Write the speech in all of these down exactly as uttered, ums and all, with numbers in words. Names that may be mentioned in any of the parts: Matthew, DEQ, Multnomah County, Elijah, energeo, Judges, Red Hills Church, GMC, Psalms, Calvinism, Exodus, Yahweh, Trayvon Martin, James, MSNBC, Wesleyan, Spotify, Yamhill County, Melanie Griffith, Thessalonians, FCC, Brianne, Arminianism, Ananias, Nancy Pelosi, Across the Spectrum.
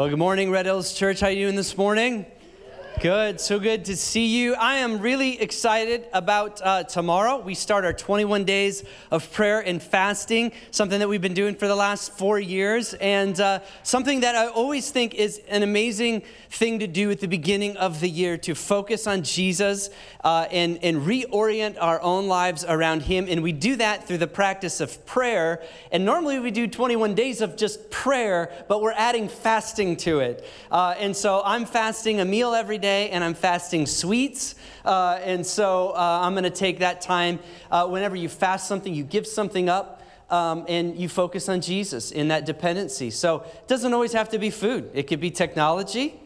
Well, good morning, Red Hills Church. How are you doing this morning? Good. So good to see you. I am really excited about uh, tomorrow. We start our twenty-one days of prayer and fasting, something that we've been doing for the last four years, and uh, something that I always think is an amazing thing to do at the beginning of the year, to focus on Jesus uh, and, and reorient our own lives around him. And we do that through the practice of prayer. And normally we do twenty-one days of just prayer, but we're adding fasting to it. Uh, and so I'm fasting a meal every day. And I'm fasting sweets, uh, and so uh, I'm going to take that time. Uh, whenever you fast something, you give something up, um, and you focus on Jesus in that dependency. So it doesn't always have to be food. It could be technology,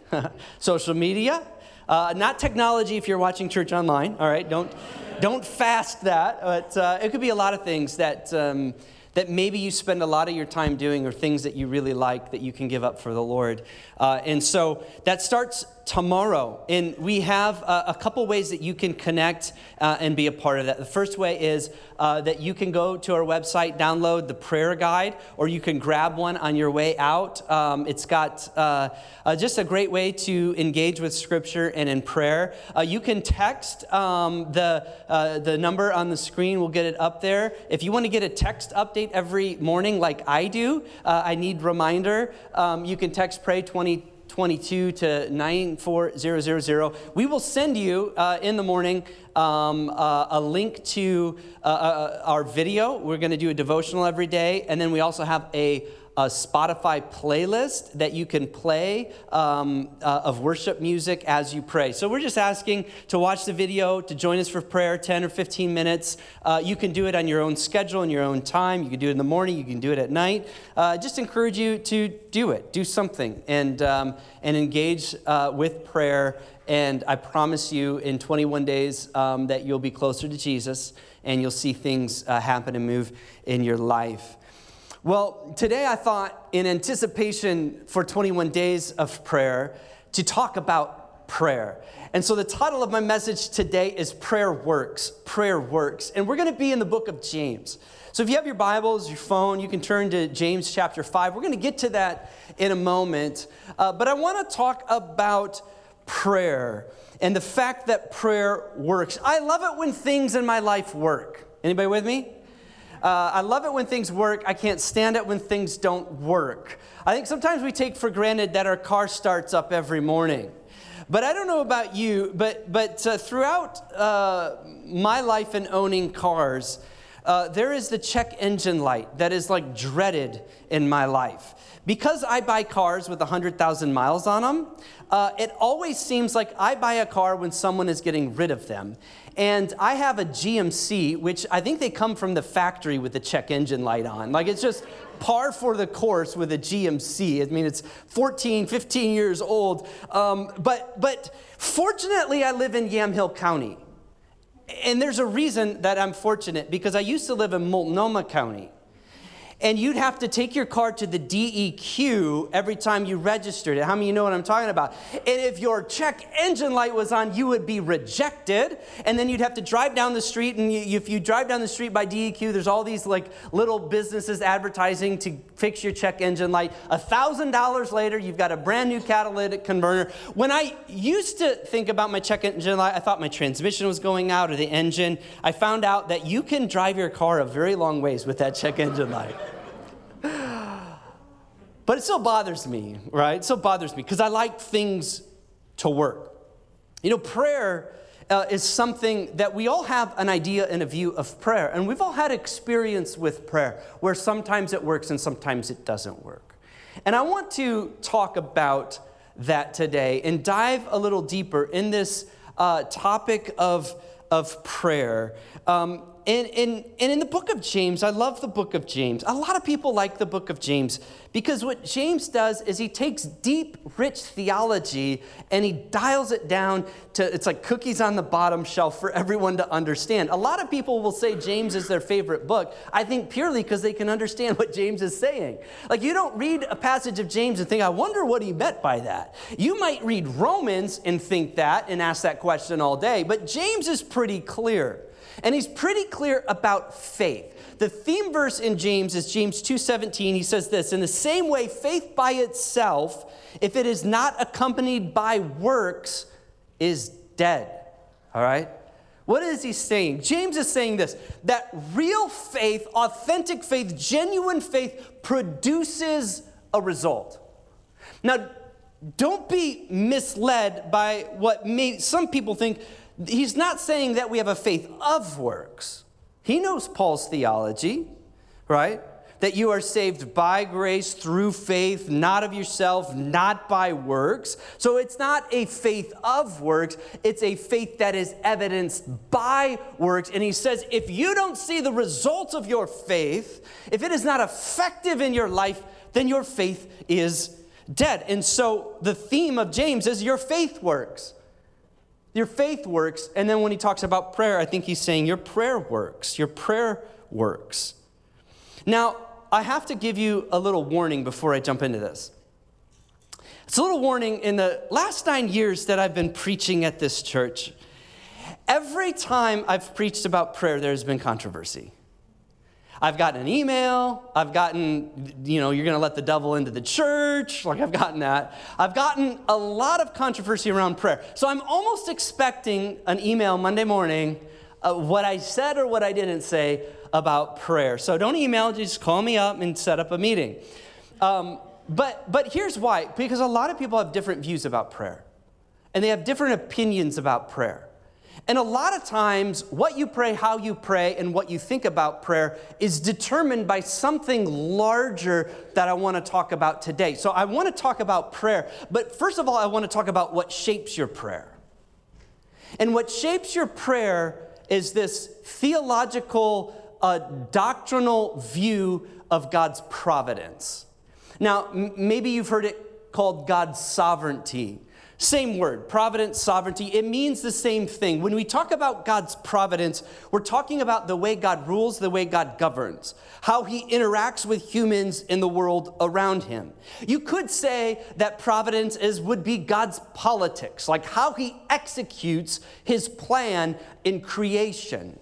social media. Uh, not technology if you're watching church online. All right, don't don't fast that. But uh, it could be a lot of things that um, that maybe you spend a lot of your time doing, or things that you really like that you can give up for the Lord. Uh, and so that starts tomorrow. And we have uh, a couple ways that you can connect uh, and be a part of that. The first way is uh, that you can go to our website, download the prayer guide, or you can grab one on your way out. Um, it's got uh, uh, just a great way to engage with Scripture and in prayer. Uh, you can text um, the uh, the number on the screen. We'll get it up there. If you want to get a text update every morning like I do, uh, I need reminder, um, you can text Pray twenty twenty-two to nine four zero zero zero. We will send you uh, in the morning um, uh, a link to uh, uh, our video. We're going to do a devotional every day, and then we also have a a Spotify playlist that you can play um, uh, of worship music as you pray. So we're just asking to watch the video, to join us for prayer, ten or fifteen minutes. Uh, you can do it on your own schedule, in your own time. You can do it in the morning. You can do it at night. Uh, just encourage you to do it. Do something and um, and engage uh, with prayer. And I promise you in twenty-one days um, that you'll be closer to Jesus and you'll see things uh, happen and move in your life. Well, today I thought, in anticipation for twenty-one days of prayer, to talk about prayer. And so the title of my message today is Prayer Works, Prayer Works. And we're going to be in the book of James. So if you have your Bibles, your phone, you can turn to James chapter five. We're going to get to that in a moment. Uh, but I want to talk about prayer and the fact that prayer works. I love it when things in my life work. Anybody with me? Uh, I love it when things work. I can't stand it when things don't work. I think sometimes we take for granted that our car starts up every morning. But I don't know about you, but but uh, throughout uh, my life in owning cars, uh, there is the check engine light that is like dreaded in my life. Because I buy cars with one hundred thousand miles on them, uh, it always seems like I buy a car when someone is getting rid of them. And I have a G M C, which I think they come from the factory with the check engine light on. Like, it's just par for the course with a G M C. I mean, it's fourteen, fifteen years old. Um, but but fortunately, I live in Yamhill County. And there's a reason that I'm fortunate, because I used to live in Multnomah County. And you'd have to take your car to the D E Q every time you registered it. How many of you know what I'm talking about? And if your check engine light was on, you would be rejected. And then you'd have to drive down the street. And you, if you drive down the street by D E Q, there's all these like little businesses advertising to fix your check engine light. A thousand dollars later, you've got a brand new catalytic converter. When I used to think about my check engine light, I thought my transmission was going out or the engine. I found out that you can drive your car a very long ways with that check engine light. But it still bothers me, right? It still bothers me because I like things to work. You know, prayer uh, is something that we all have an idea and a view of prayer. And we've all had experience with prayer where sometimes it works and sometimes it doesn't work. And I want to talk about that today and dive a little deeper in this uh, topic of, of prayer. Um, And, and, and in the book of James, I love the book of James. A lot of people like the book of James because what James does is he takes deep, rich theology and he dials it down to, it's like cookies on the bottom shelf for everyone to understand. A lot of people will say James is their favorite book, I think purely because they can understand what James is saying. Like, you don't read a passage of James and think, I wonder what he meant by that. You might read Romans and think that and ask that question all day, but James is pretty clear. And he's pretty clear about faith. The theme verse in James is James two seventeen. He says this, in the same way, faith by itself, if it is not accompanied by works, is dead. All right? What is he saying? James is saying this, that real faith, authentic faith, genuine faith produces a result. Now, don't be misled by what may, some people think. He's not saying that we have a faith of works. He knows Paul's theology, right? That you are saved by grace through faith, not of yourself, not by works. So it's not a faith of works. It's a faith that is evidenced by works. And he says, if you don't see the results of your faith, if it is not effective in your life, then your faith is dead. And so the theme of James is your faith works. Your faith works. And then when he talks about prayer, I think he's saying your prayer works. Your prayer works. Now, I have to give you a little warning before I jump into this. It's a little warning. In the last nine years that I've been preaching at this church, every time I've preached about prayer, there's been controversy. I've gotten an email. I've gotten, you know, you're going to let the devil into the church. Like, I've gotten that. I've gotten a lot of controversy around prayer. So I'm almost expecting an email Monday morning, uh, what I said or what I didn't say about prayer. So don't email, just call me up and set up a meeting. Um, but but here's why. Because a lot of people have different views about prayer. And they have different opinions about prayer. And a lot of times, what you pray, how you pray, and what you think about prayer is determined by something larger that I want to talk about today. So I want to talk about prayer. But first of all, I want to talk about what shapes your prayer. And what shapes your prayer is this theological, uh, doctrinal view of God's providence. Now, m- maybe you've heard it called God's sovereignty. Same word, providence, sovereignty. It means the same thing. When we talk about God's providence, we're talking about the way God rules, the way God governs, how he interacts with humans in the world around him. You could say that providence is would be God's politics, like how he executes his plan in creation.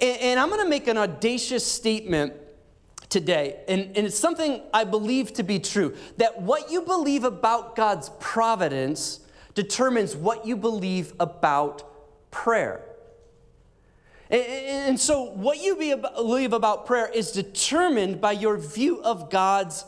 And, and I'm going to make an audacious statement today, and, and it's something I believe to be true, that what you believe about God's providence determines what you believe about prayer. And, and so what you believe about prayer is determined by your view of God's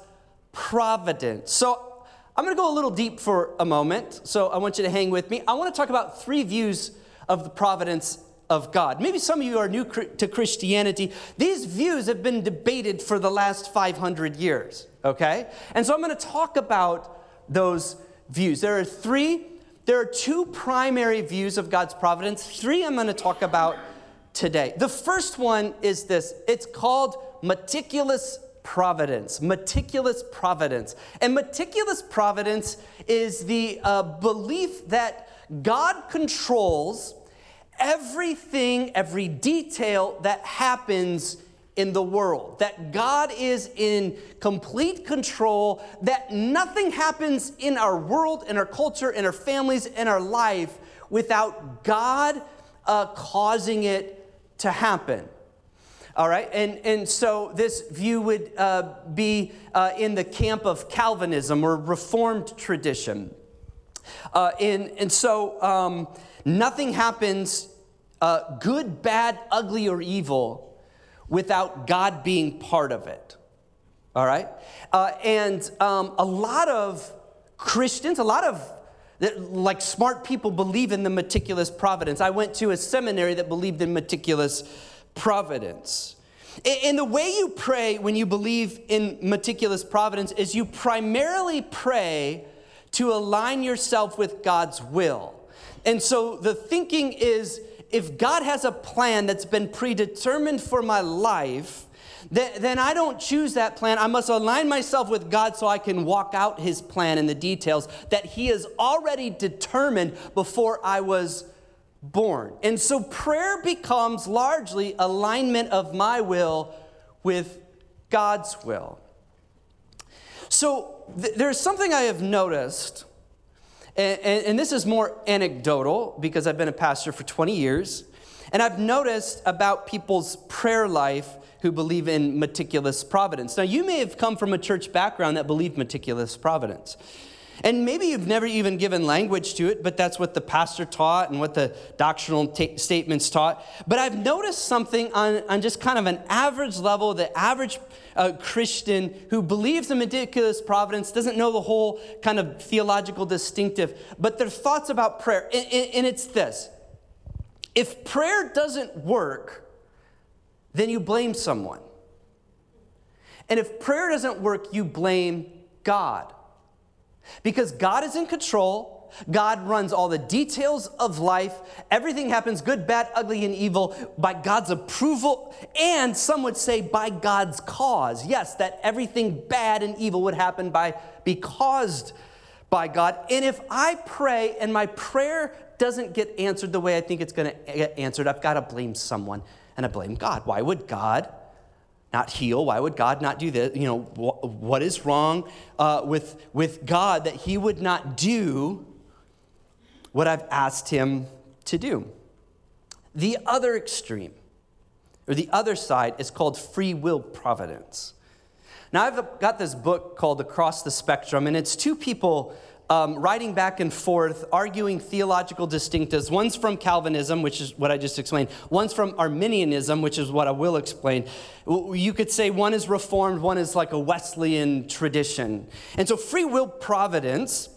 providence. So I'm going to go a little deep for a moment, so I want you to hang with me. I want to talk about three views of the providence of God. Maybe some of you are new to Christianity. These views have been debated for the last five hundred years, okay? And so I'm going to talk about those views. There are three, there are two primary views of God's providence. Three I'm going to talk about today. The first one is this. It's called meticulous providence. Meticulous providence. And meticulous providence is the uh, belief that God controls everything, every detail that happens in the world, that God is in complete control, that nothing happens in our world, in our culture, in our families, in our life without God uh, causing it to happen. All right, and, and so this view would uh, be uh, in the camp of Calvinism or Reformed tradition. Uh, and, and so... Um, Nothing happens, uh, good, bad, ugly, or evil, without God being part of it, all right? Uh, and um, a lot of Christians, a lot of, like, smart people believe in the meticulous providence. I went to a seminary that believed in meticulous providence. And the way you pray when you believe in meticulous providence is you primarily pray to align yourself with God's will. And so the thinking is, if God has a plan that's been predetermined for my life, then, then I don't choose that plan. I must align myself with God so I can walk out his plan and the details that he has already determined before I was born. And so prayer becomes largely alignment of my will with God's will. So th- there's something I have noticed. And, and, and this is more anecdotal because I've been a pastor for twenty years. And I've noticed about people's prayer life who believe in meticulous providence. Now, you may have come from a church background that believed meticulous providence. And maybe you've never even given language to it, but that's what the pastor taught and what the doctrinal t- statements taught. But I've noticed something on, on just kind of an average level. The average uh, Christian who believes in meticulous providence doesn't know the whole kind of theological distinctive, but their thoughts about prayer. And, and it's this. If prayer doesn't work, then you blame someone. And if prayer doesn't work, you blame God. Because God is in control. God runs all the details of life. Everything happens, good, bad, ugly, and evil, by God's approval, and some would say by God's cause. Yes, that everything bad and evil would happen by be caused by God. And if I pray and my prayer doesn't get answered the way I think it's going to get answered, I've got to blame someone, and I blame God. Why would God not heal? Why would God not do this? You know, wh- what is wrong uh, with, with God that he would not do what I've asked him to do? The other extreme, or the other side, is called free will providence. Now, I've got this book called Across the Spectrum, and it's two people um, writing back and forth, arguing theological distinctives. One's from Calvinism, which is what I just explained. One's from Arminianism, which is what I will explain. You could say one is Reformed, one is like a Wesleyan tradition. And so free will providence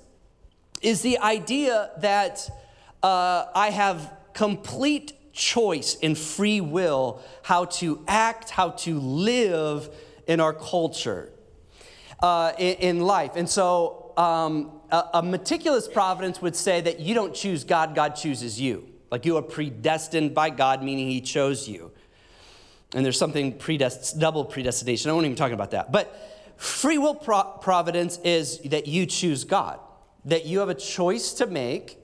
is the idea that uh, I have complete choice and free will how to act, how to live in our culture, uh, in, in life. And so um, a, a meticulous providence would say that you don't choose God, God chooses you. Like you are predestined by God, meaning he chose you. And there's something predest- double predestination. I won't even talk about that. But free will pro- providence is that you choose God, that you have a choice to make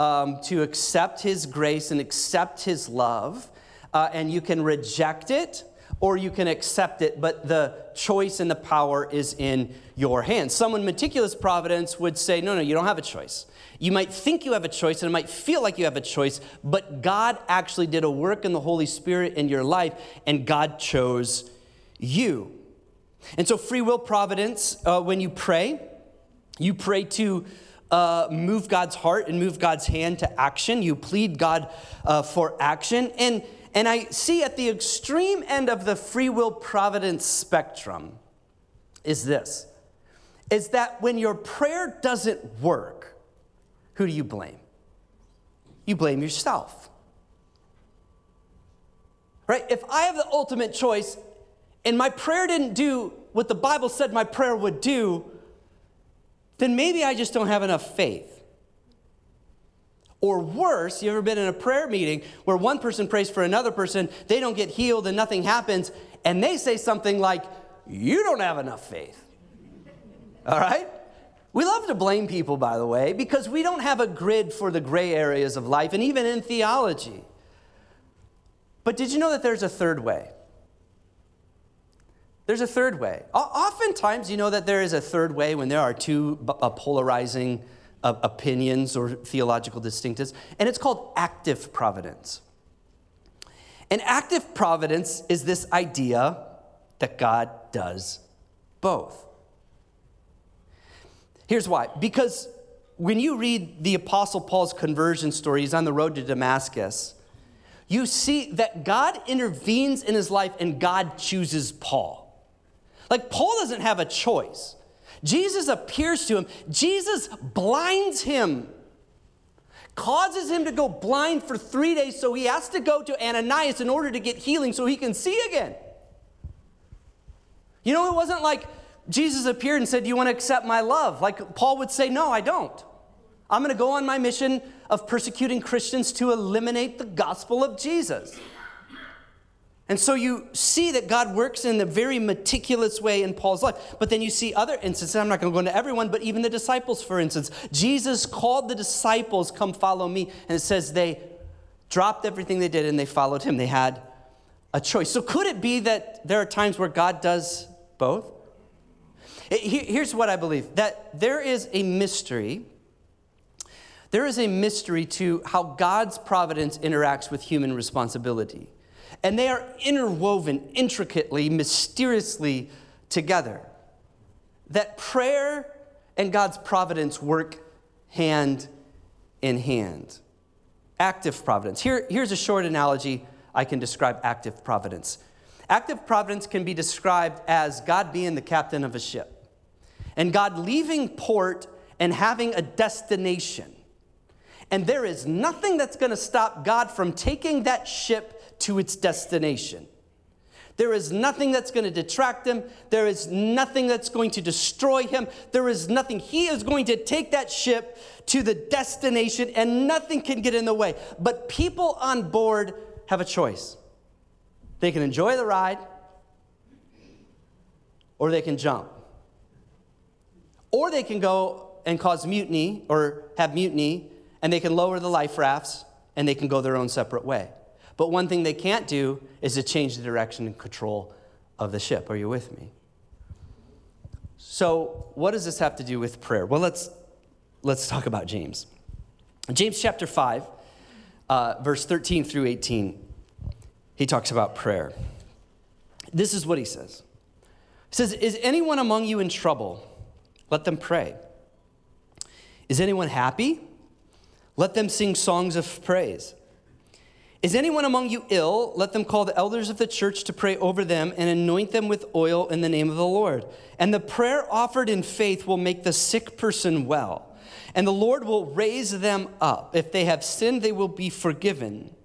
um, to accept his grace and accept his love, uh, and you can reject it, or you can accept it, but the choice and the power is in your hands. Someone meticulous providence would say, no, no, you don't have a choice. You might think you have a choice, and it might feel like you have a choice, but God actually did a work in the Holy Spirit in your life, and God chose you. And so free will providence, uh, when you pray, you pray to Uh, move God's heart and move God's hand to action. You plead God uh, for action. And, and I see at the extreme end of the free will providence spectrum is this, is that when your prayer doesn't work, who do you blame? You blame yourself. Right? If I have the ultimate choice and my prayer didn't do what the Bible said my prayer would do, then maybe I just don't have enough faith. Or worse, you ever been in a prayer meeting where one person prays for another person, they don't get healed and nothing happens, and they say something like, you don't have enough faith. All right? We love to blame people, by the way, because we don't have a grid for the gray areas of life, and even in theology. But did you know that there's a third way? There's a third way. Oftentimes, you know that there is a third way when there are two polarizing opinions or theological distinctives, and it's called active providence. And active providence is this idea that God does both. Here's why. Because when you read the Apostle Paul's conversion story, he's on the road to Damascus, you see that God intervenes in his life and God chooses Paul. Like, Paul doesn't have a choice. Jesus appears to him. Jesus blinds him, causes him to go blind for three days, so he has to go to Ananias in order to get healing so he can see again. You know, it wasn't like Jesus appeared and said, do you want to accept my love? Like, Paul would say, no, I don't. I'm going to go on my mission of persecuting Christians to eliminate the gospel of Jesus. And so you see that God works in a very meticulous way in Paul's life. But then you see other instances. I'm not going to go into everyone, but even the disciples, for instance. Jesus called the disciples, come follow me. And it says they dropped everything they did and they followed him. They had a choice. So could it be that there are times where God does both? Here's what I believe. That there is a mystery There is a mystery to how God's providence interacts with human responsibility. And they are interwoven intricately, mysteriously together. That prayer and God's providence work hand in hand. Active providence. Here, here's a short analogy I can describe active providence. Active providence can be described as God being the captain of a ship and God leaving port and having a destination. And there is nothing that's going to stop God from taking that ship to its destination. There is nothing that's going to detract him. There is nothing that's going to destroy him. There is nothing. He is going to take that ship to the destination, and nothing can get in the way. But people on board have a choice. They can enjoy the ride, or they can jump. Or they can go and cause mutiny or have mutiny, and they can lower the life rafts, and they can go their own separate way. But one thing they can't do is to change the direction and control of the ship. Are you with me? So what does this have to do with prayer? Well, let's let's talk about James. James chapter five, uh, verse thirteen through eighteen, he talks about prayer. This is what he says. He says, "Is anyone among you in trouble? Let them pray. Is anyone happy? Let them sing songs of praise. Is anyone among you ill? Let them call the elders of the church to pray over them and anoint them with oil in the name of the Lord. And the prayer offered in faith will make the sick person well. And the Lord will raise them up. If they have sinned, they will be forgiven.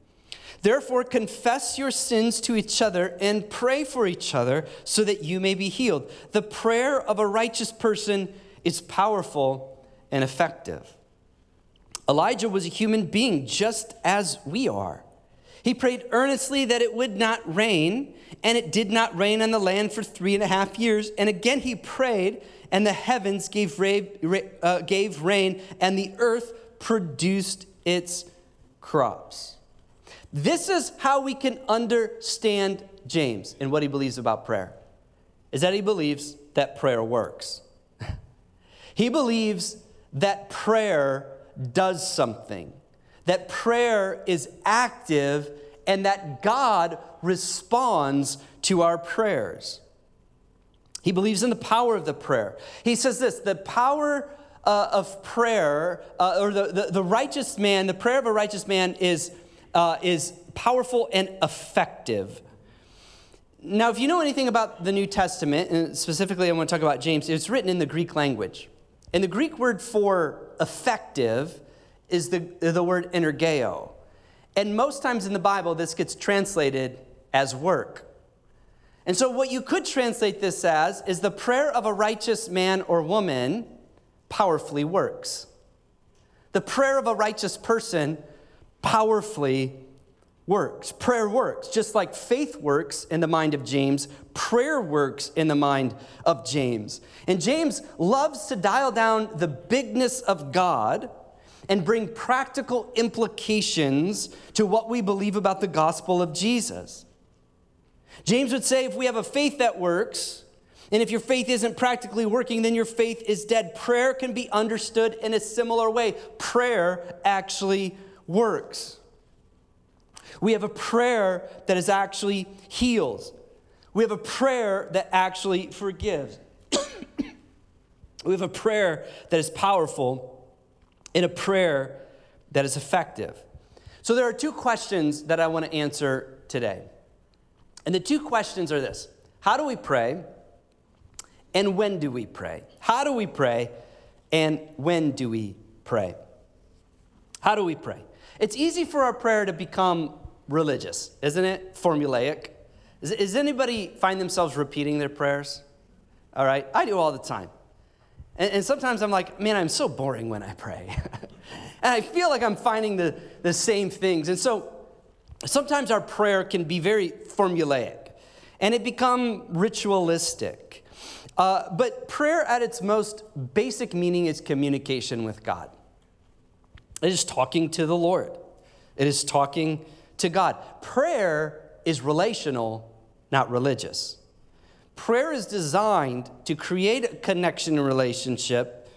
Therefore, confess your sins to each other and pray for each other so that you may be healed. The prayer of a righteous person is powerful and effective." Elijah was a human being just as we are. He prayed earnestly that it would not rain, and it did not rain on the land for three and a half years. And again he prayed, and the heavens gave rain, and the earth produced its crops. This is how we can understand James and what he believes about prayer, is that he believes that prayer works. He believes that prayer does something. That prayer is active, and that God responds to our prayers. He believes in the power of the prayer. He says this, the power uh, of prayer, uh, or the, the, the righteous man, the prayer of a righteous man is, uh, is powerful and effective. Now, if you know anything about the New Testament, and specifically I want to talk about James, it's written in the Greek language. And the Greek word for effective is the, the word energeo. And most times in the Bible, this gets translated as work. And so what you could translate this as is the prayer of a righteous man or woman powerfully works. The prayer of a righteous person powerfully works. Prayer works. Just like faith works in the mind of James, prayer works in the mind of James. And James loves to dial down the bigness of God and bring practical implications to what we believe about the gospel of Jesus. James would say if we have a faith that works, and if your faith isn't practically working, then your faith is dead. Prayer can be understood in a similar way. Prayer actually works. We have a prayer that is actually heals. We have a prayer that actually forgives. We have a prayer that is powerful in a prayer that is effective. So there are two questions that I want to answer today. And the two questions are this. How do we pray? And when do we pray? How do we pray? And when do we pray? How do we pray? It's easy for our prayer to become religious, isn't it? Formulaic. Is, does anybody find themselves repeating their prayers? All right. I do all the time. And sometimes I'm like, man, I'm so boring when I pray. And I feel like I'm finding the, the same things. And so sometimes our prayer can be very formulaic, and it become ritualistic. Uh, but prayer at its most basic meaning is communication with God. It is talking to the Lord. It is talking to God. Prayer is relational, not religious. Prayer is designed to create a connection and relationship,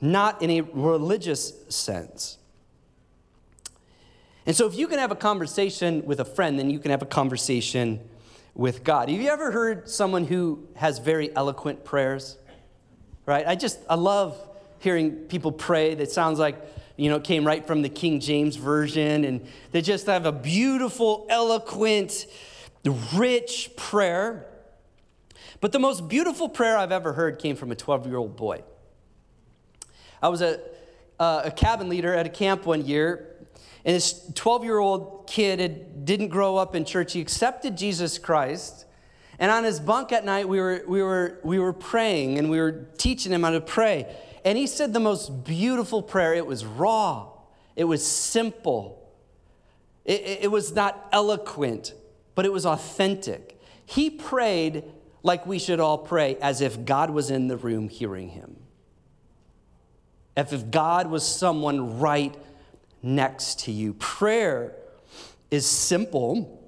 not in a religious sense. And so if you can have a conversation with a friend, then you can have a conversation with God. Have you ever heard someone who has very eloquent prayers? Right? I just, I love hearing people pray that sounds like, you know, it came right from the King James Version, and they just have a beautiful, eloquent, rich prayer. But the most beautiful prayer I've ever heard came from a twelve-year-old boy. I was a, uh, a cabin leader at a camp one year, and this twelve-year-old kid had, didn't grow up in church. He accepted Jesus Christ. And on his bunk at night, we were we were, we were praying, and we were teaching him how to pray. And he said the most beautiful prayer. It was raw. It was simple. It, it was not eloquent, but it was authentic. He prayed like we should all pray, as if God was in the room hearing him. As if God was someone right next to you. Prayer is simple.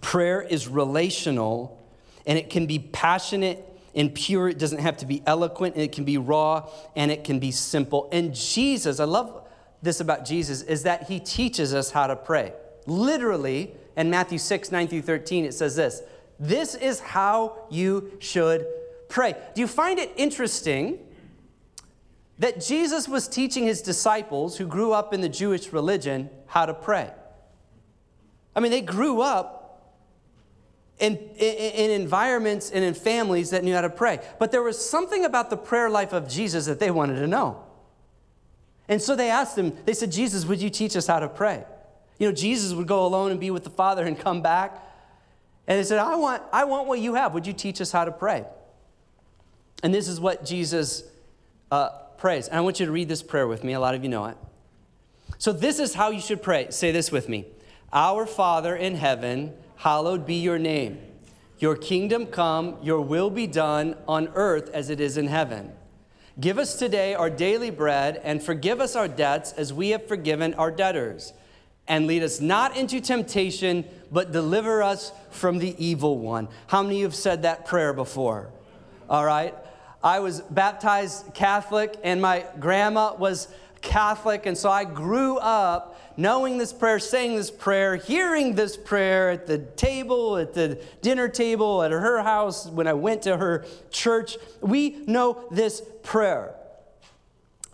Prayer is relational, and it can be passionate and pure. It doesn't have to be eloquent, and it can be raw, and it can be simple. And Jesus, I love this about Jesus, is that he teaches us how to pray. Literally, in Matthew six, nine through thirteen, it says this: "This is how you should pray." Do you find it interesting that Jesus was teaching his disciples who grew up in the Jewish religion how to pray? I mean, they grew up in, in, in environments and in families that knew how to pray. But there was something about the prayer life of Jesus that they wanted to know. And so they asked him, they said, "Jesus, would you teach us how to pray?" You know, Jesus would go alone and be with the Father and come back. And they said, I want, I want what you have. Would you teach us how to pray? And this is what Jesus uh, prays. And I want you to read this prayer with me. A lot of you know it. So this is how you should pray. Say this with me. "Our Father in heaven, hallowed be your name. Your kingdom come, your will be done on earth as it is in heaven. Give us today our daily bread, and forgive us our debts as we have forgiven our debtors. And lead us not into temptation, but deliver us from the evil one." How many of you have said that prayer before? All right. I was baptized Catholic, and my grandma was Catholic, and so I grew up knowing this prayer, saying this prayer, hearing this prayer at the table, at the dinner table, at her house, when I went to her church. We know this prayer.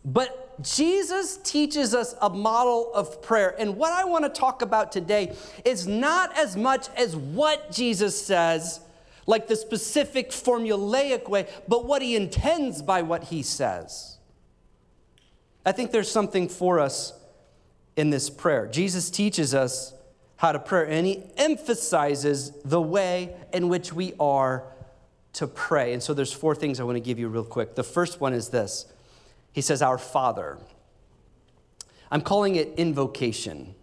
But Jesus teaches us a model of prayer. And what I want to talk about today is not as much as what Jesus says, like the specific formulaic way, but what he intends by what he says. I think there's something for us in this prayer. Jesus teaches us how to pray, and he emphasizes the way in which we are to pray. And so there's four things I want to give you real quick. The first one is this. He says, "Our Father." I'm calling it invocation.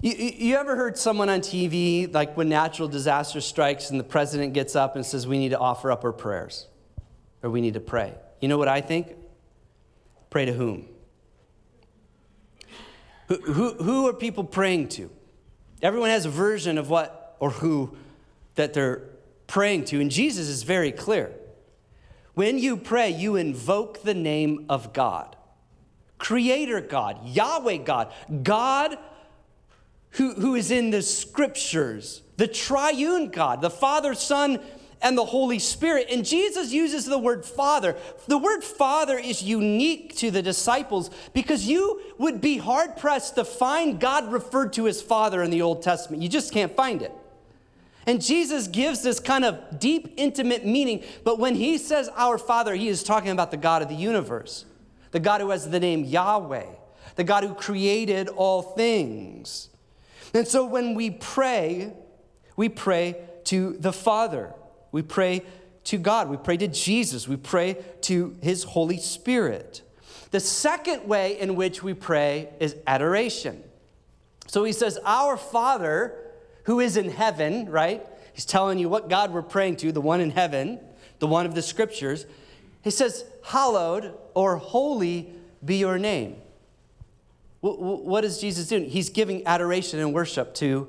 You, you ever heard someone on T V, like when natural disaster strikes and the president gets up and says, "We need to offer up our prayers," or "We need to pray." You know what I think? Pray to whom? Who, who, who are people praying to? Everyone has a version of what or who that they're praying to. And Jesus is very clear. When you pray, you invoke the name of God, Creator God, Yahweh God, God Who, who is in the scriptures, the triune God, the Father, Son, and the Holy Spirit. And Jesus uses the word Father. The word Father is unique to the disciples because you would be hard-pressed to find God referred to as Father in the Old Testament. You just can't find it. And Jesus gives this kind of deep, intimate meaning. But when he says "Our Father," he is talking about the God of the universe, the God who has the name Yahweh, the God who created all things. And so when we pray, we pray to the Father. We pray to God. We pray to Jesus. We pray to his Holy Spirit. The second way in which we pray is adoration. So he says, "Our Father who is in heaven," right? He's telling you what God we're praying to, the one in heaven, the one of the scriptures. He says, "Hallowed," or "Holy be your name." What is Jesus doing? He's giving adoration and worship to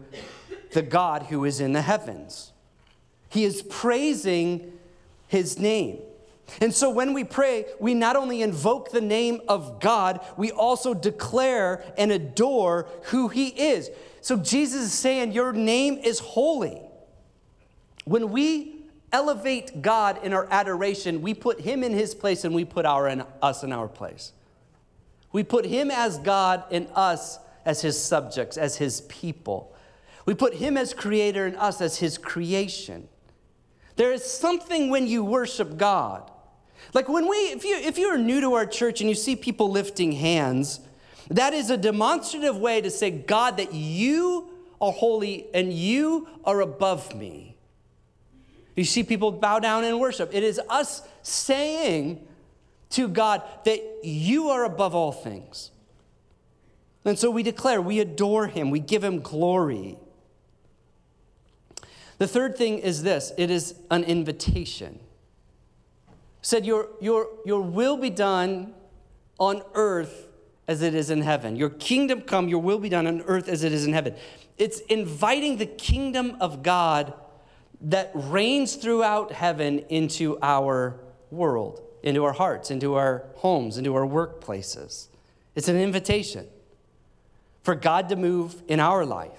the God who is in the heavens. He is praising his name. And so when we pray, we not only invoke the name of God, we also declare and adore who he is. So Jesus is saying, your name is holy. When we elevate God in our adoration, we put him in his place and we put our in, us in our place. We put him as God and us as his subjects, as his people. We put him as creator and us as his creation. There is something when you worship God. Like when we, if you, if you're new to our church and you see people lifting hands, that is a demonstrative way to say, God, that you are holy and you are above me. You see people bow down and worship. It is us saying to God that you are above all things. And so we declare, we adore him, we give him glory. The third thing is this, it is an invitation. It said, your, your, your will be done on earth as it is in heaven. Your kingdom come, your will be done on earth as it is in heaven. It's inviting the kingdom of God that reigns throughout heaven into our world, into our hearts, into our homes, into our workplaces. It's an invitation for God to move in our life.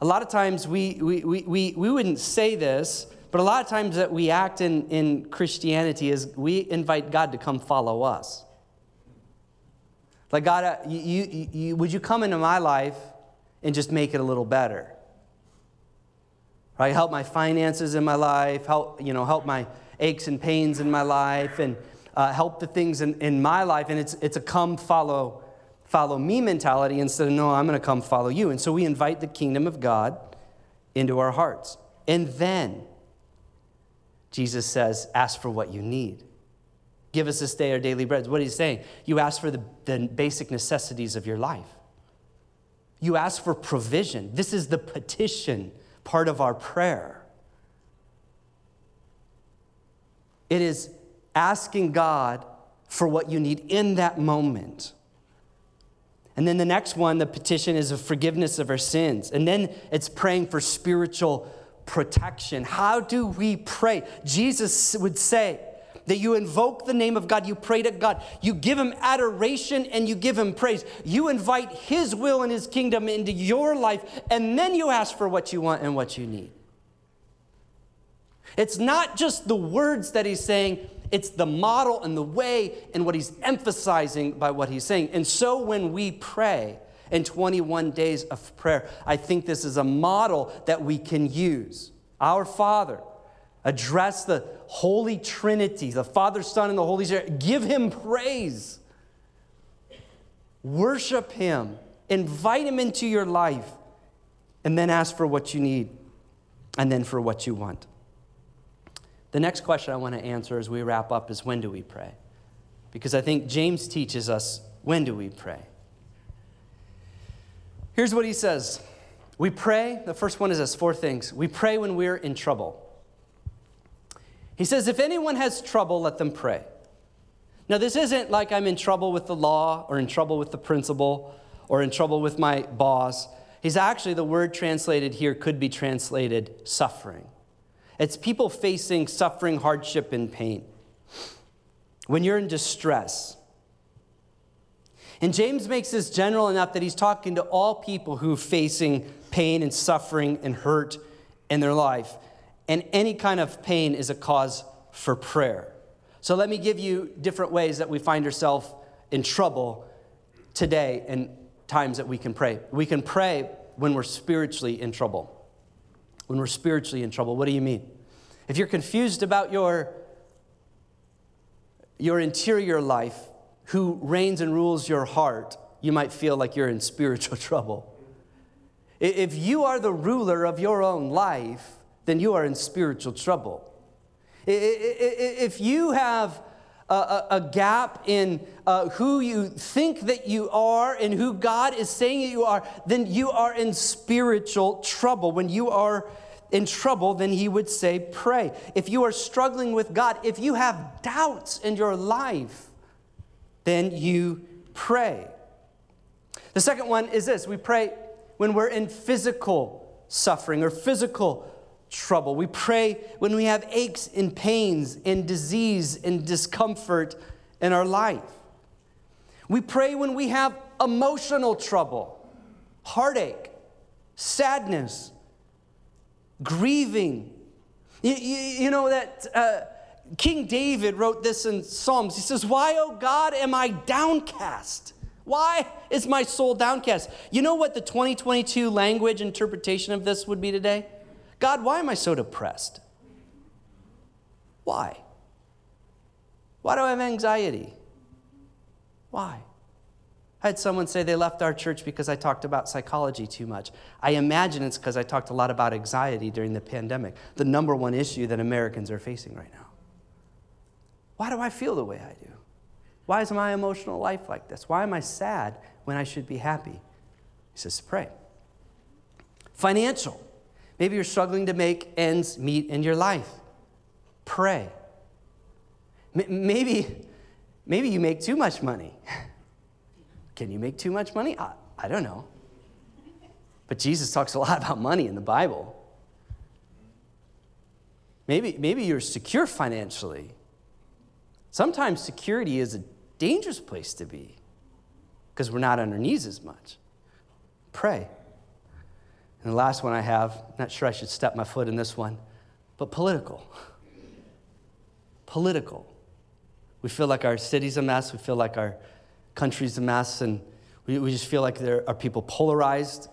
A lot of times we we we we, we wouldn't say this, but a lot of times that we act in, in Christianity is we invite God to come follow us. Like, God, uh, you, you, you, would you come into my life and just make it a little better? Right, help my finances in my life, help, you know, help my aches and pains in my life, and uh, help the things in, in my life. And it's it's a come follow, follow me mentality instead of, no, I'm going to come follow you. And so we invite the kingdom of God into our hearts. And then Jesus says, ask for what you need. Give us this day our daily bread. What he's saying, you ask for the, the basic necessities of your life. You ask for provision. This is the petition part of our prayer. It is asking God for what you need in that moment. And then the next one, the petition is a forgiveness of our sins. And then it's praying for spiritual protection. How do we pray? Jesus would say that you invoke the name of God, you pray to God, you give him adoration and you give him praise. You invite his will and his kingdom into your life, and then you ask for what you want and what you need. It's not just the words that he's saying, it's the model and the way and what he's emphasizing by what he's saying. And so when we pray in twenty-one days of prayer, I think this is a model that we can use. Our Father, address the Holy Trinity, the Father, Son, and the Holy Spirit. Give him praise. Worship him. Invite him into your life. And then ask for what you need. And then for what you want. The next question I want to answer as we wrap up is, when do we pray? Because I think James teaches us, when do we pray? Here's what he says. We pray. The first one is this, four things. We pray when we're in trouble. He says, if anyone has trouble, let them pray. Now, this isn't like I'm in trouble with the law or in trouble with the principal or in trouble with my boss. He's actually, the word translated here could be translated suffering. It's people facing suffering, hardship, and pain. When you're in distress. And James makes this general enough that he's talking to all people who are facing pain and suffering and hurt in their life. And any kind of pain is a cause for prayer. So let me give you different ways that we find ourselves in trouble today and times that we can pray. We can pray when we're spiritually in trouble. When we're spiritually in trouble, what do you mean? If you're confused about your, your interior life, who reigns and rules your heart, you might feel like you're in spiritual trouble. If you are the ruler of your own life, then you are in spiritual trouble. If you have a gap in who you think that you are and who God is saying that you are, then you are in spiritual trouble. When you are in trouble, then he would say, pray. If you are struggling with God, if you have doubts in your life, then you pray. The second one is this. We pray when we're in physical suffering or physical trouble. We pray when we have aches and pains and disease and discomfort in our life. We pray when we have emotional trouble, heartache, sadness, grieving. You, you, you know that uh, King David wrote this in Psalms. He says, "Why, O God, am I downcast? Why is my soul downcast?" You know what the twenty twenty-two language interpretation of this would be today? God, why am I so depressed? Why? Why do I have anxiety? Why? I had someone say they left our church because I talked about psychology too much. I imagine it's because I talked a lot about anxiety during the pandemic, the number one issue that Americans are facing right now. Why do I feel the way I do? Why is my emotional life like this? Why am I sad when I should be happy? He says, pray. Financial. Maybe you're struggling to make ends meet in your life. Pray. Maybe, maybe you make too much money. Can you make too much money? I, I don't know. But Jesus talks a lot about money in the Bible. Maybe, maybe you're secure financially. Sometimes security is a dangerous place to be because we're not on our knees as much. Pray. And the last one I have, not sure I should step my foot in this one, but political. Political. We feel like our city's a mess. We feel like our country's a mess. And we, we just feel like there are people polarized.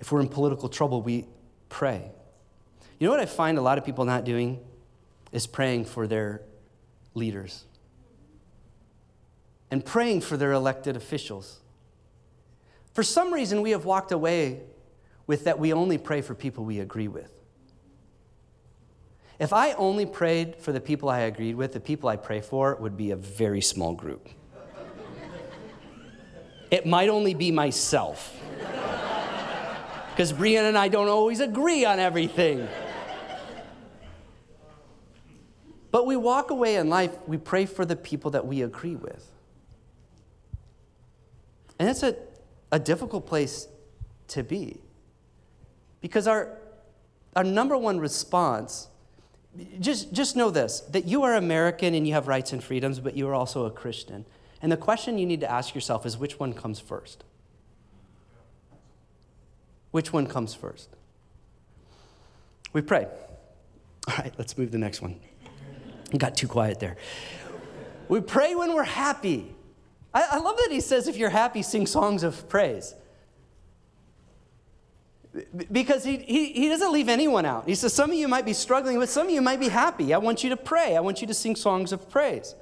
If we're in political trouble, we pray. You know what I find a lot of people not doing is praying for their leaders and praying for their elected officials. For some reason, we have walked away with that we only pray for people we agree with. If I only prayed for the people I agreed with, the people I pray for would be a very small group. It might only be myself. Because Brianne and I don't always agree on everything. But we walk away in life, we pray for the people that we agree with. And that's a A difficult place to be, because our our number one response, just just know this, that you are American and you have rights and freedoms, but you are also a Christian. And the question you need to ask yourself is, which one comes first? Which one comes first? We pray. All right, let's move to the next one. I got too quiet there. We pray when we're happy. I love that he says, if you're happy, sing songs of praise. Because he, he, he doesn't leave anyone out. He says, some of you might be struggling, but some of you might be happy. I want you to pray. I want you to sing songs of praise.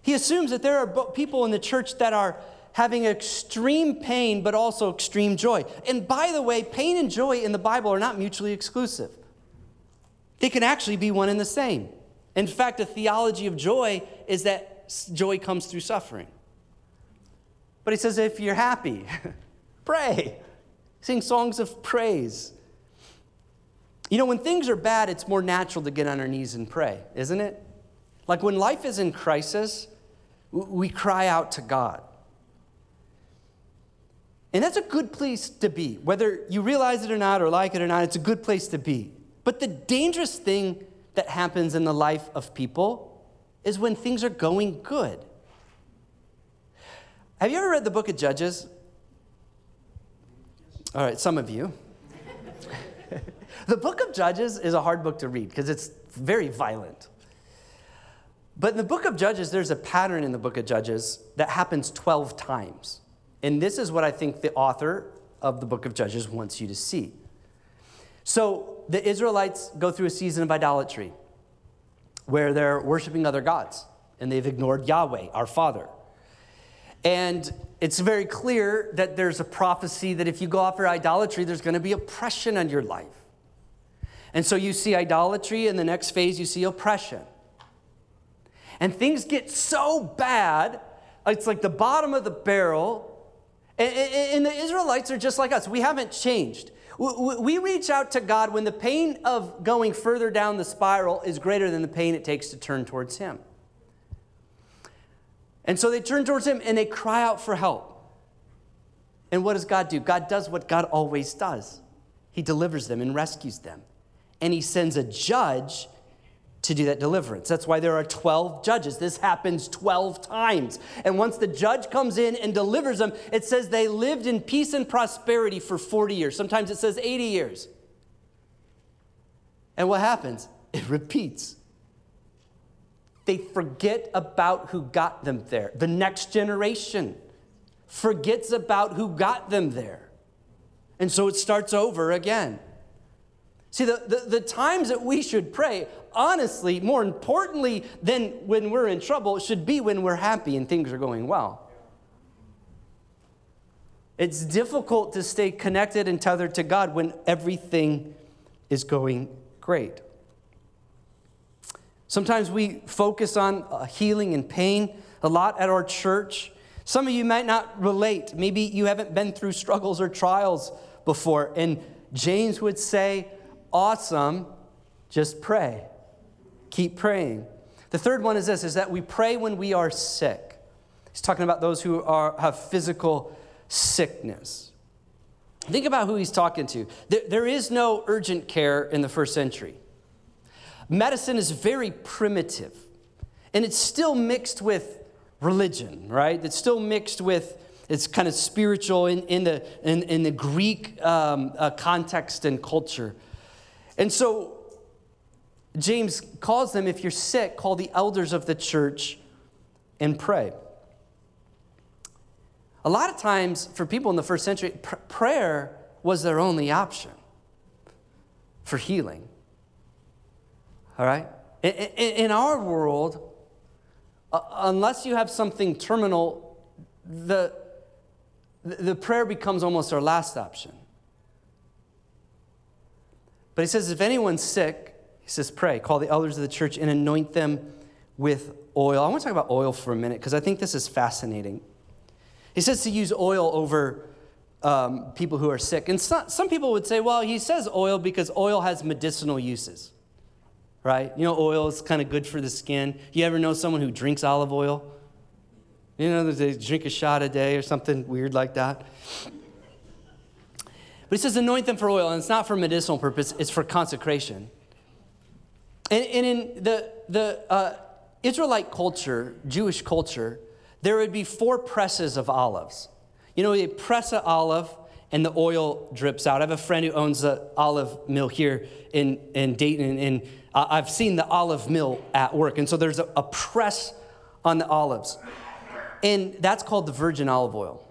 He assumes that there are people in the church that are having extreme pain, but also extreme joy. And by the way, pain and joy in the Bible are not mutually exclusive. They can actually be one and the same. In fact, a theology of joy is that joy comes through suffering. But he says, if you're happy, pray. Sing songs of praise. You know, when things are bad, it's more natural to get on our knees and pray, isn't it? Like when life is in crisis, we cry out to God. And that's a good place to be. Whether you realize it or not or like it or not, it's a good place to be. But the dangerous thing that happens in the life of people is when things are going good. Have you ever read the book of Judges? All right, some of you. The book of Judges is a hard book to read because it's very violent. But in the book of Judges, there's a pattern in the book of Judges that happens twelve times. And this is what I think the author of the book of Judges wants you to see. So the Israelites go through a season of idolatry where they're worshiping other gods and they've ignored Yahweh, our Father. And it's very clear that there's a prophecy that if you go after idolatry, there's going to be oppression on your life. And so you see idolatry, and the next phase you see oppression. And things get so bad, it's like the bottom of the barrel. And the Israelites are just like us. We haven't changed. We reach out to God when the pain of going further down the spiral is greater than the pain it takes to turn towards Him. And so they turn towards Him and they cry out for help. And what does God do? God does what God always does. He delivers them and rescues them. And he sends a judge to do that deliverance. That's why there are twelve judges. This happens twelve times. And once the judge comes in and delivers them, it says they lived in peace and prosperity for forty years. Sometimes it says eighty years. And what happens? It repeats. They forget about who got them there. The next generation forgets about who got them there. And so it starts over again. See, the, the, the times that we should pray, honestly, more importantly than when we're in trouble, should be when we're happy and things are going well. It's difficult to stay connected and tethered to God when everything is going great. Sometimes we focus on healing and pain a lot at our church. Some of you might not relate. Maybe you haven't been through struggles or trials before. And James would say, awesome, just pray. Keep praying. The third one is this, is that we pray when we are sick. He's talking about those who are have physical sickness. Think about who he's talking to. There, there is no urgent care in the first century. Medicine is very primitive, and it's still mixed with religion, right? It's still mixed with, it's kind of spiritual in, in the in, in the Greek um, uh, context and culture. And so James calls them, if you're sick, call the elders of the church and pray. A lot of times for people in the first century, pr- prayer was their only option for healing. All right? In, in, in our world, uh, unless you have something terminal, the, the prayer becomes almost our last option. But he says, if anyone's sick, he says, pray. Call the elders of the church and anoint them with oil. I want to talk about oil for a minute because I think this is fascinating. He says to use oil over um, people who are sick. And so, some people would say, well, he says oil because oil has medicinal uses. Right? You know, oil is kind of good for the skin. You ever know someone who drinks olive oil? You know, they drink a shot a day or something weird like that. But it says anoint them for oil, and it's not for medicinal purpose. It's for consecration. And, and in the, the uh, Israelite culture, Jewish culture, there would be four presses of olives. You know, they press an olive, and the oil drips out. I have a friend who owns the olive mill here in, in Dayton, and uh, I've seen the olive mill at work. And so there's a, a press on the olives. And that's called the virgin olive oil,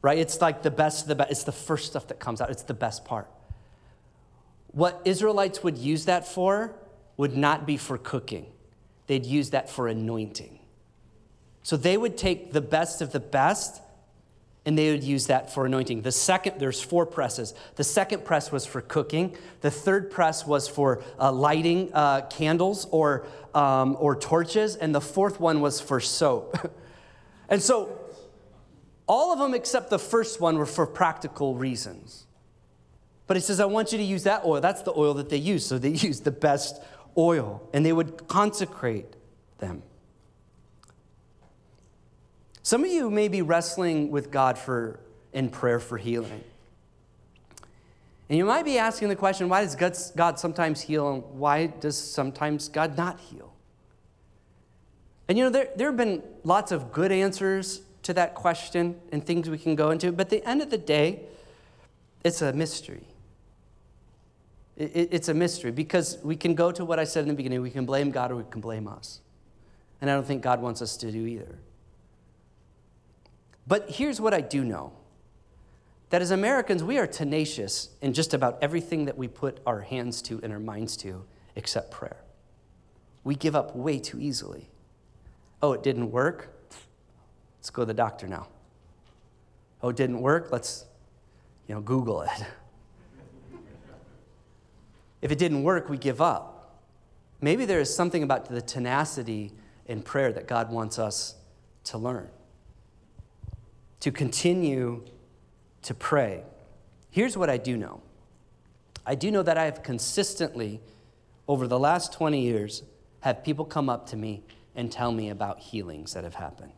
right? It's like the best of the best. It's the first stuff that comes out. It's the best part. What Israelites would use that for would not be for cooking. They'd use that for anointing. So they would take the best of the best, and they would use that for anointing. The second, there's four presses. The second press was for cooking. The third press was for uh, lighting uh, candles or um, or torches. And the fourth one was for soap. And so all of them except the first one were for practical reasons. But he says, I want you to use that oil. That's the oil that they use. So they used the best oil. And they would consecrate them. Some of you may be wrestling with God for in prayer for healing. And you might be asking the question, why does God sometimes heal and why does sometimes God not heal? And you know, there, there have been lots of good answers to that question and things we can go into. But at the end of the day, it's a mystery. It, it, it's a mystery because we can go to what I said in the beginning. We can blame God or we can blame us. And I don't think God wants us to do either. But here's what I do know, that as Americans, we are tenacious in just about everything that we put our hands to and our minds to, except prayer. We give up way too easily. Oh, it didn't work? Let's go to the doctor now. Oh, it didn't work? Let's, you know, Google it. If it didn't work, we give up. Maybe there is something about the tenacity in prayer that God wants us to learn. To continue to pray. Here's what I do know. I do know that I have consistently, over the last twenty years, have people come up to me and tell me about healings that have happened.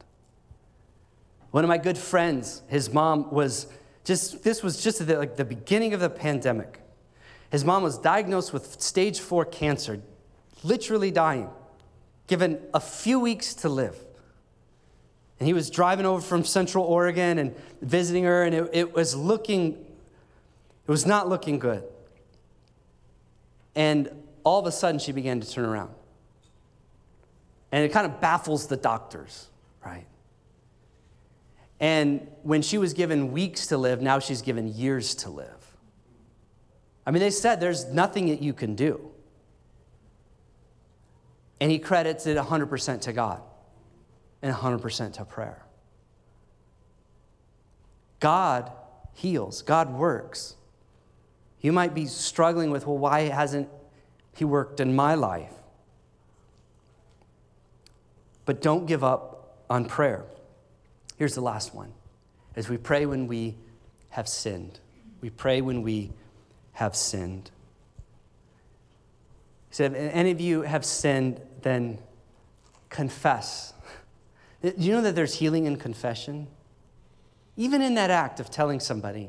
One of my good friends, his mom was just, this was just the, like the beginning of the pandemic. His mom was diagnosed with stage four cancer, literally dying, given a few weeks to live. And he was driving over from Central Oregon and visiting her, and it, it was looking, it was not looking good. And all of a sudden, she began to turn around. And it kind of baffles the doctors, right? And when she was given weeks to live, now she's given years to live. I mean, they said there's nothing that you can do. And he credits it one hundred percent to God and one hundred percent to prayer. God heals. God works. You might be struggling with, well, why hasn't he worked in my life? But don't give up on prayer. Here's the last one. As we pray when we have sinned. We pray when we have sinned. He said, if any of you have sinned, then confess. Do you know that there's healing in confession? Even in that act of telling somebody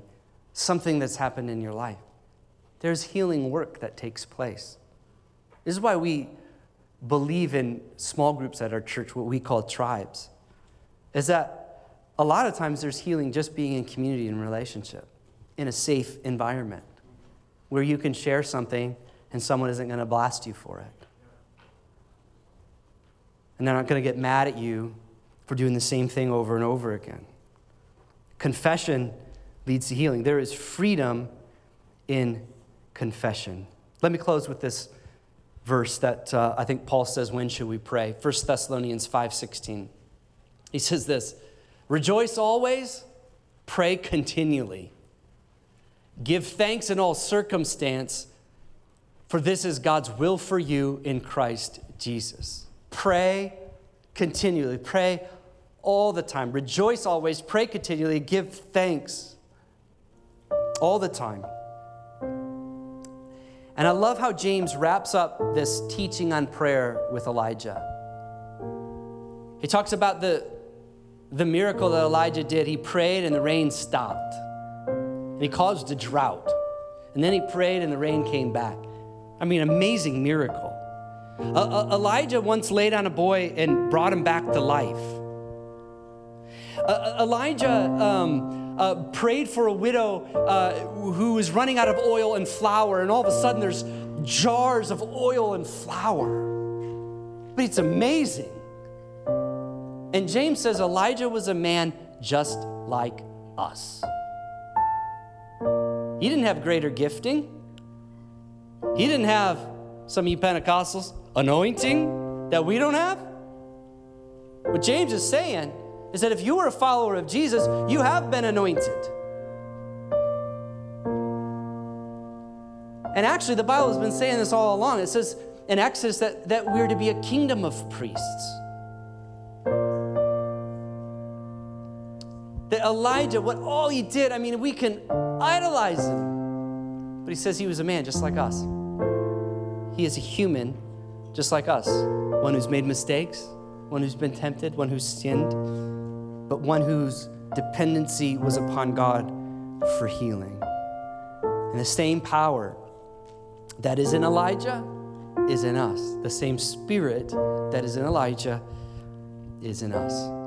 something that's happened in your life, there's healing work that takes place. This is why we believe in small groups at our church, what we call tribes, is that a lot of times there's healing just being in community and relationship, in a safe environment where you can share something and someone isn't going to blast you for it. And they're not going to get mad at you for doing the same thing over and over again. Confession leads to healing. There is freedom in confession. Let me close with this verse that uh, I think Paul says, when should we pray? First Thessalonians five sixteen. He says this, rejoice always, pray continually. Give thanks in all circumstance, for this is God's will for you in Christ Jesus. Pray continually. Pray all the time. Rejoice always. Pray continually. Give thanks all the time. And I love how James wraps up this teaching on prayer with Elijah. He talks about the, the miracle that Elijah did. He prayed and the rain stopped. And he caused a drought. And then he prayed and the rain came back. I mean, amazing miracle. Uh, Elijah once laid on a boy and brought him back to life. Uh, Elijah um, uh, prayed for a widow uh, who was running out of oil and flour, and all of a sudden there's jars of oil and flour. But it's amazing. And James says Elijah was a man just like us. He didn't have greater gifting. He didn't have, some of you Pentecostals, anointing that we don't have? What James is saying is that if you were a follower of Jesus, you have been anointed. And actually, the Bible has been saying this all along. It says in Exodus that, that we're to be a kingdom of priests. That Elijah, what all he did, I mean, we can idolize him. But he says he was a man just like us. He is a human just like us, one who's made mistakes, one who's been tempted, one who's sinned, but one whose dependency was upon God for healing. And the same power that is in Elijah is in us. The same spirit that is in Elijah is in us.